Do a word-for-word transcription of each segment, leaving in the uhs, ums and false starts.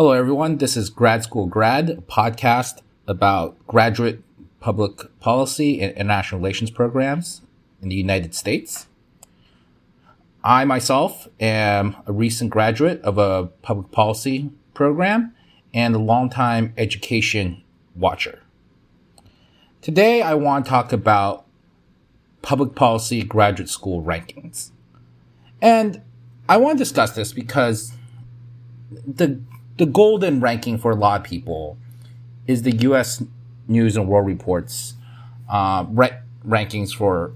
Hello, everyone. This is Grad School Grad, a podcast about graduate public policy and international relations programs in the United States. I myself am a recent graduate of a public policy program and a longtime education watcher. Today, I want to talk about public policy graduate school rankings. And I want to discuss this because the The golden ranking for a lot of people is the U S News and World Reports uh, re- rankings for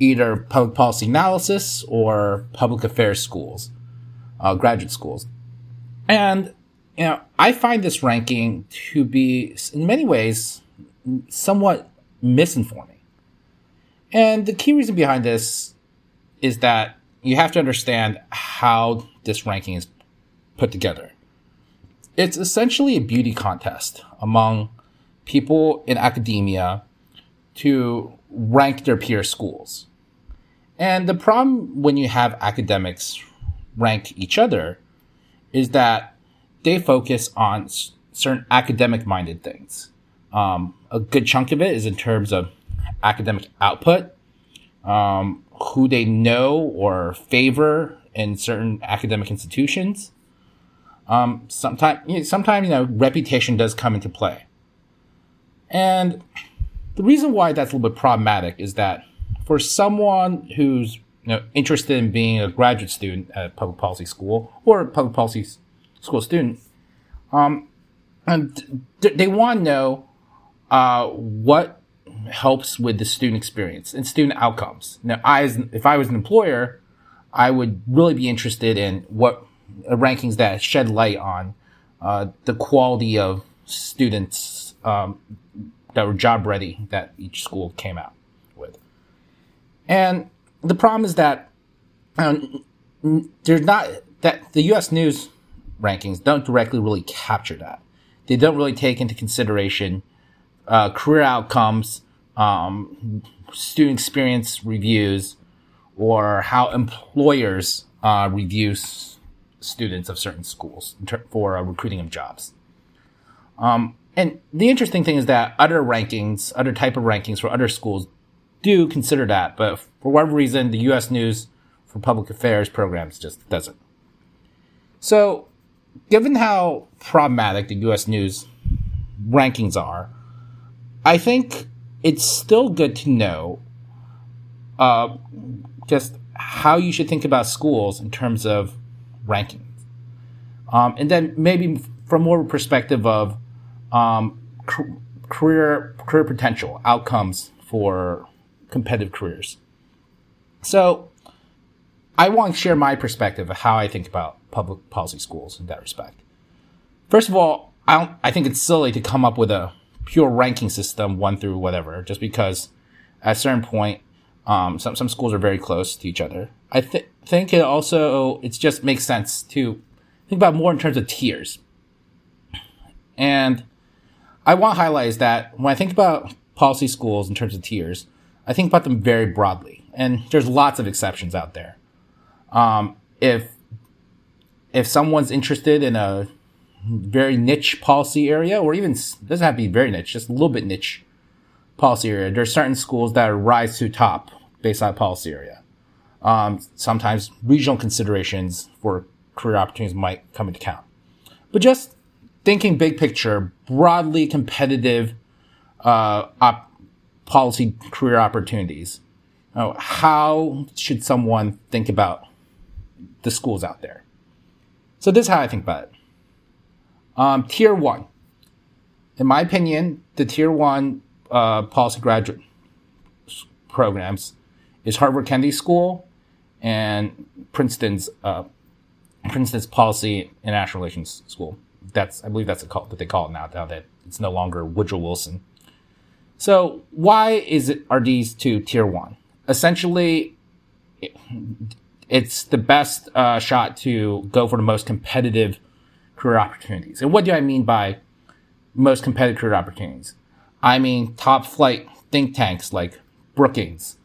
either public policy analysis or public affairs schools, uh, graduate schools. And, you know, I find this ranking to be, in many ways, somewhat misinforming. And the key reason behind this is that you have to understand how this ranking is put together. It's essentially a beauty contest among people in academia to rank their peer schools. And the problem when you have academics rank each other is that they focus on certain academic-minded things. Um, a good chunk of it is in terms of academic output, um, who they know or favor in certain academic institutions. Um, sometimes, you know, sometimes, you know, reputation does come into play. And the reason why that's a little bit problematic is that for someone who's, you know, interested in being a graduate student at a public policy school or a public policy school student, um, and th- they want to know, uh, what helps with the student experience and student outcomes. Now, I, as, if I was an employer, I would really be interested in what rankings that shed light on uh, the quality of students um, that were job ready that each school came out with. And the problem is that um, there's not that the U S News rankings don't directly really capture that. They don't really take into consideration uh, career outcomes, um, student experience reviews, or how employers uh, review students of certain schools for uh, recruiting of jobs. Um, and the interesting thing is that other rankings, other type of rankings for other schools do consider that, but for whatever reason, the U S News for Public Affairs programs just doesn't. So given how problematic the U S News rankings are, I think it's still good to know uh, just how you should think about schools in terms of rankings. Um, and then maybe from more perspective of um, career career potential, outcomes for competitive careers. So I want to share my perspective of how I think about public policy schools in that respect. First of all, I don't, I think it's silly to come up with a pure ranking system, one through whatever, just because at a certain point, um, some, some schools are very close to each other. I think think it also, it just makes sense to think about more in terms of tiers. And I want to highlight is that when I think about policy schools in terms of tiers, I think about them very broadly. And there's lots of exceptions out there. Um, if, if someone's interested in a very niche policy area, or even, it doesn't have to be very niche, just a little bit niche policy area, there's certain schools that rise to top based on policy area. Um, sometimes regional considerations for career opportunities might come into account. But just thinking big picture, broadly competitive uh, op- policy career opportunities, you know, how should someone think about the schools out there? So this is how I think about it. Um, tier one. In my opinion, the tier one uh, policy graduate programs is Harvard Kennedy School and Princeton's uh, Princeton's Policy and International Relations School. That's I believe that's a call, what they call it now, now that it's no longer Woodrow Wilson. So why is it, are these two tier one? Essentially, it, it's the best uh, shot to go for the most competitive career opportunities. And what do I mean by most competitive career opportunities? I mean top flight think tanks like Brookings.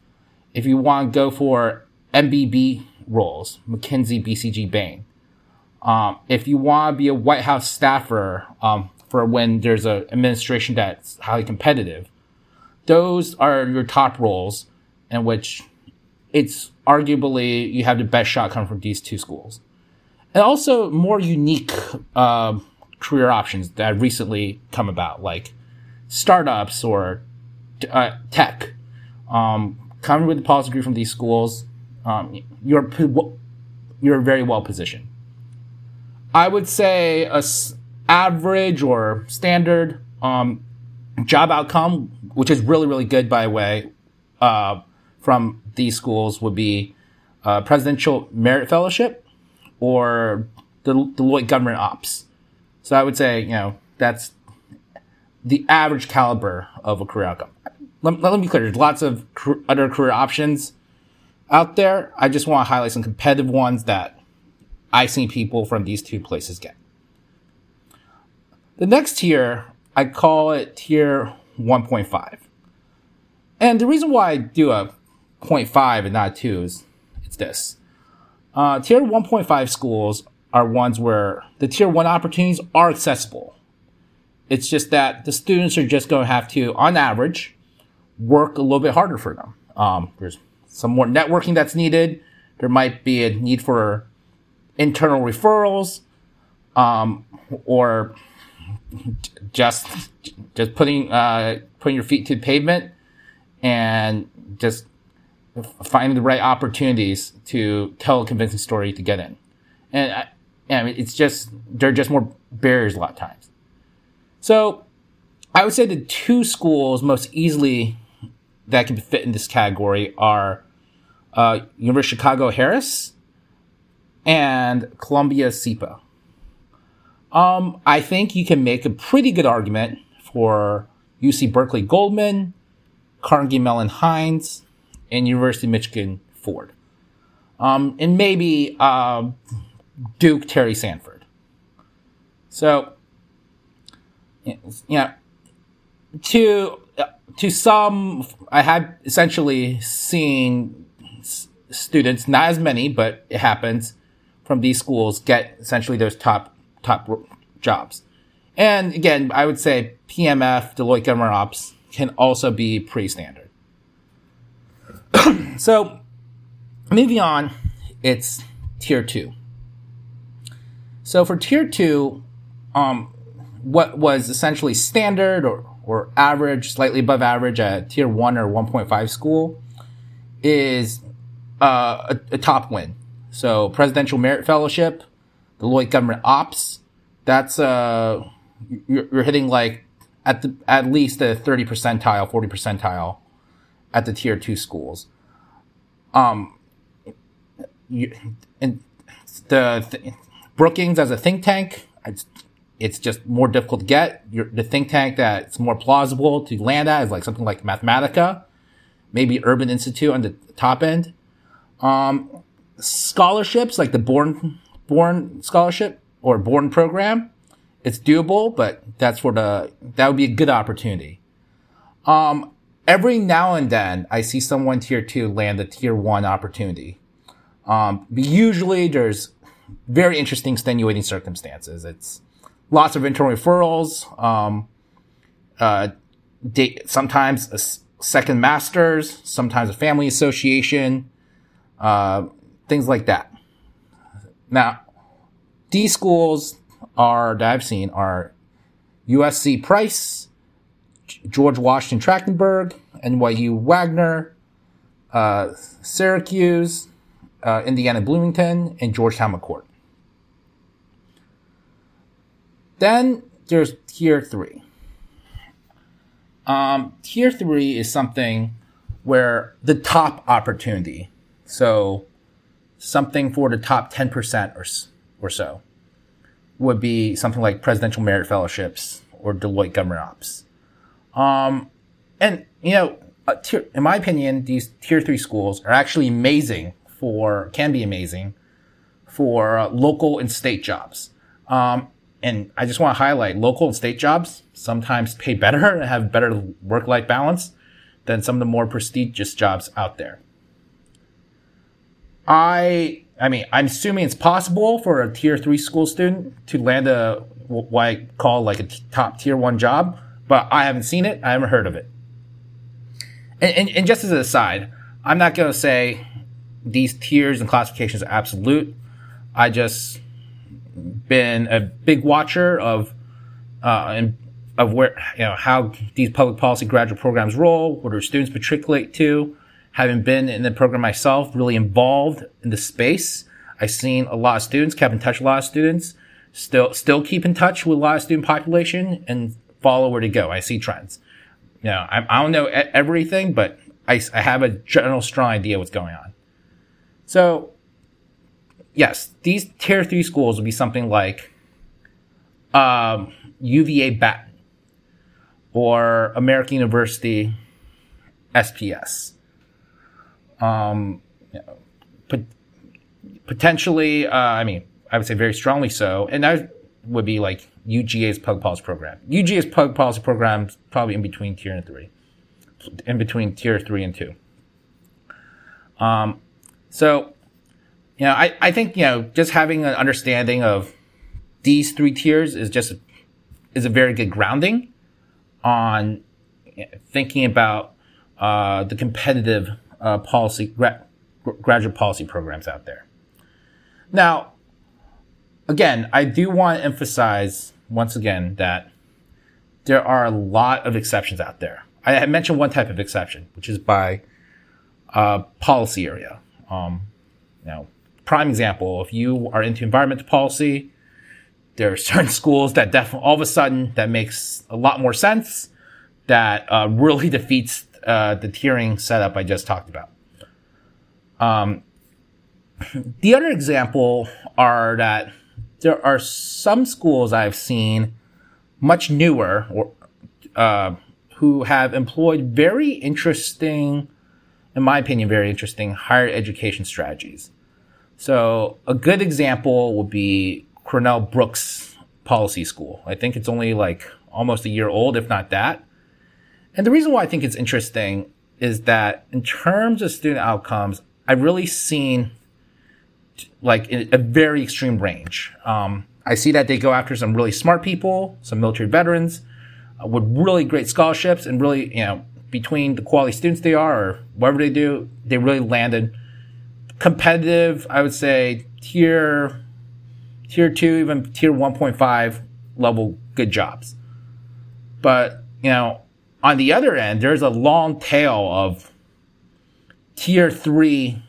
If you want to go for M B B roles, McKinsey, B C G, Bain, Um, if you want to be a White House staffer um, for when there's an administration that's highly competitive, those are your top roles in which it's arguably you have the best shot coming from these two schools. And also more unique uh, career options that have recently come about, like startups or uh, tech. Um, coming with a policy degree from these schools, um, you're you're very well positioned. I would say a s- average or standard um, job outcome, which is really, really good, by the way, uh, from these schools would be uh, Presidential Merit Fellowship or Del- Deloitte Government Ops. So I would say, you know, that's the average caliber of a career outcome. Let, let me be clear. There's lots of career, other career options out there. I just want to highlight some competitive ones that I've seen people from these two places get. The next tier, I call it tier one point five. And the reason why I do a zero point five and not two is it's this. Uh, tier one point five schools are ones where the tier one opportunities are accessible. It's just that the students are just going to have to, on average, work a little bit harder for them. Um, there's some more networking that's needed. There might be a need for internal referrals, um, or just just putting uh, putting your feet to the pavement and just finding the right opportunities to tell a convincing story to get in. And I, I mean, it's just there are just more barriers a lot of times. So I would say the two schools most easily that can fit in this category are uh, University of Chicago Harris and Columbia SIPA. Um, I think you can make a pretty good argument for U C Berkeley Goldman, Carnegie Mellon Hines, and University of Michigan Ford. Um, and maybe uh, Duke Terry Sanford. So, you know, to, to some, I have essentially seen s- students, not as many, but it happens, from these schools get essentially those top top jobs. And again, I would say P M F, Deloitte Government Ops can also be pretty standard. So moving on, it's tier two. So for tier two, um, what was essentially standard or, or average, slightly above average at tier one or one point five school is uh, a, a top win. So Presidential Merit Fellowship, Deloitte Government Ops, that's uh you're, you're hitting like at the at least a thirty percentile, forty percentile at the tier two schools. Um, you, and the th- Brookings as a think tank, it's, it's just more difficult to get. You're, the think tank that's more plausible to land at is like something like Mathematica, maybe Urban Institute on the top end. Um. Scholarships like the Bourne, Bourne scholarship or Bourne program, it's doable, but that's for the that would be a good opportunity. Um, every now and then, I see someone tier two land a tier one opportunity. Um, but usually, there's very interesting extenuating circumstances. It's lots of internal referrals. Um, uh, date, sometimes a second master's, sometimes a family association. Uh, Things like that. Now, these schools are that I've seen are U S C Price, George Washington Trachtenberg, N Y U Wagner, uh, Syracuse, uh, Indiana Bloomington, and Georgetown McCourt. Then there's tier three. Um, tier three is something where the top opportunity. So something for the top ten percent or or so would be something like Presidential Merit Fellowships or Deloitte Government Ops. Um, and, you know, uh, tier, in my opinion, these tier three schools are actually amazing for, can be amazing for uh, local and state jobs. Um, and I just want to highlight local and state jobs sometimes pay better and have better work-life balance than some of the more prestigious jobs out there. I I mean, I'm assuming it's possible for a tier three school student to land a what I call like a t- top tier one job, but I haven't seen it. I haven't heard of it. And, and, and just as an aside, I'm not going to say these tiers and classifications are absolute. I just been a big watcher of uh, and of where you know how these public policy graduate programs roll, what do students matriculate to. Having been in the program myself, really involved in the space, I've seen a lot of students, kept in touch with a lot of students, still still keep in touch with a lot of student population and follow where to go. I see trends. You know, I, I don't know everything, but I, I have a general strong idea what's going on. So, yes, these tier three schools would be something like um, U V A Batten or American University S P S. Um, you know, pot- potentially, uh, I mean, I would say very strongly so, and that would be like U G A's P U G Policy Program. U G A's P U G Policy Program is probably in between tier and three, in between tier three and two. Um, so, you know, I, I think, you know, just having an understanding of these three tiers is just, is a very good grounding on you know, thinking about, uh, the competitive Uh, policy gra- graduate policy programs out there. Now, again, I do want to emphasize once again that there are a lot of exceptions out there. I had mentioned one type of exception, which is by uh, policy area. Um, now, prime example: if you are into environmental policy, there are certain schools that definitely, all of a sudden, that makes a lot more sense. That uh, really defeats. Uh, the tiering setup I just talked about. Um, the other example are that there are some schools I've seen much newer or uh, who have employed very interesting, in my opinion, very interesting higher education strategies. So a good example would be Cornell Brooks Policy School. I think it's only like almost a year old, if not that. And the reason why I think it's interesting is that in terms of student outcomes, I've really seen like a very extreme range. Um, I see that they go after some really smart people, some military veterans uh, with really great scholarships and really, you know, between the quality students they are or whatever they do, they really landed competitive, I would say, tier, tier two, even tier one point five level good jobs. But, you know, on the other end, there's a long tail of tier three,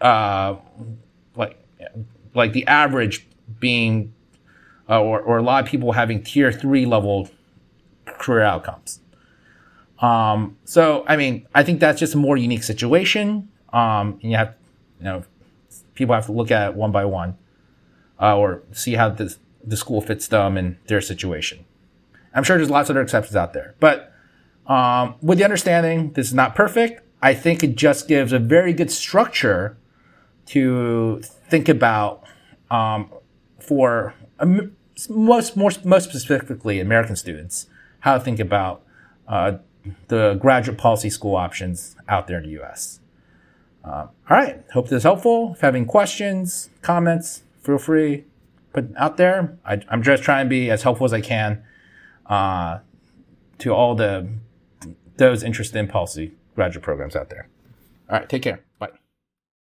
uh, like like the average being, uh, or or a lot of people having tier three level career outcomes. Um, so I mean, I think that's just a more unique situation. Um, and you have, you know, people have to look at it one by one, uh, or see how this, the school fits them and their situation. I'm sure there's lots of other exceptions out there, but. Um, with the understanding this is not perfect, I think it just gives a very good structure to think about um, for um, most, more, most specifically American students, how to think about uh, the graduate policy school options out there in the U S. Uh, all right. Hope this is helpful. If you have any questions, comments, feel free to put them out there. I, I'm just trying to be as helpful as I can uh, to all the those interested in policy graduate programs out there. All right, take care.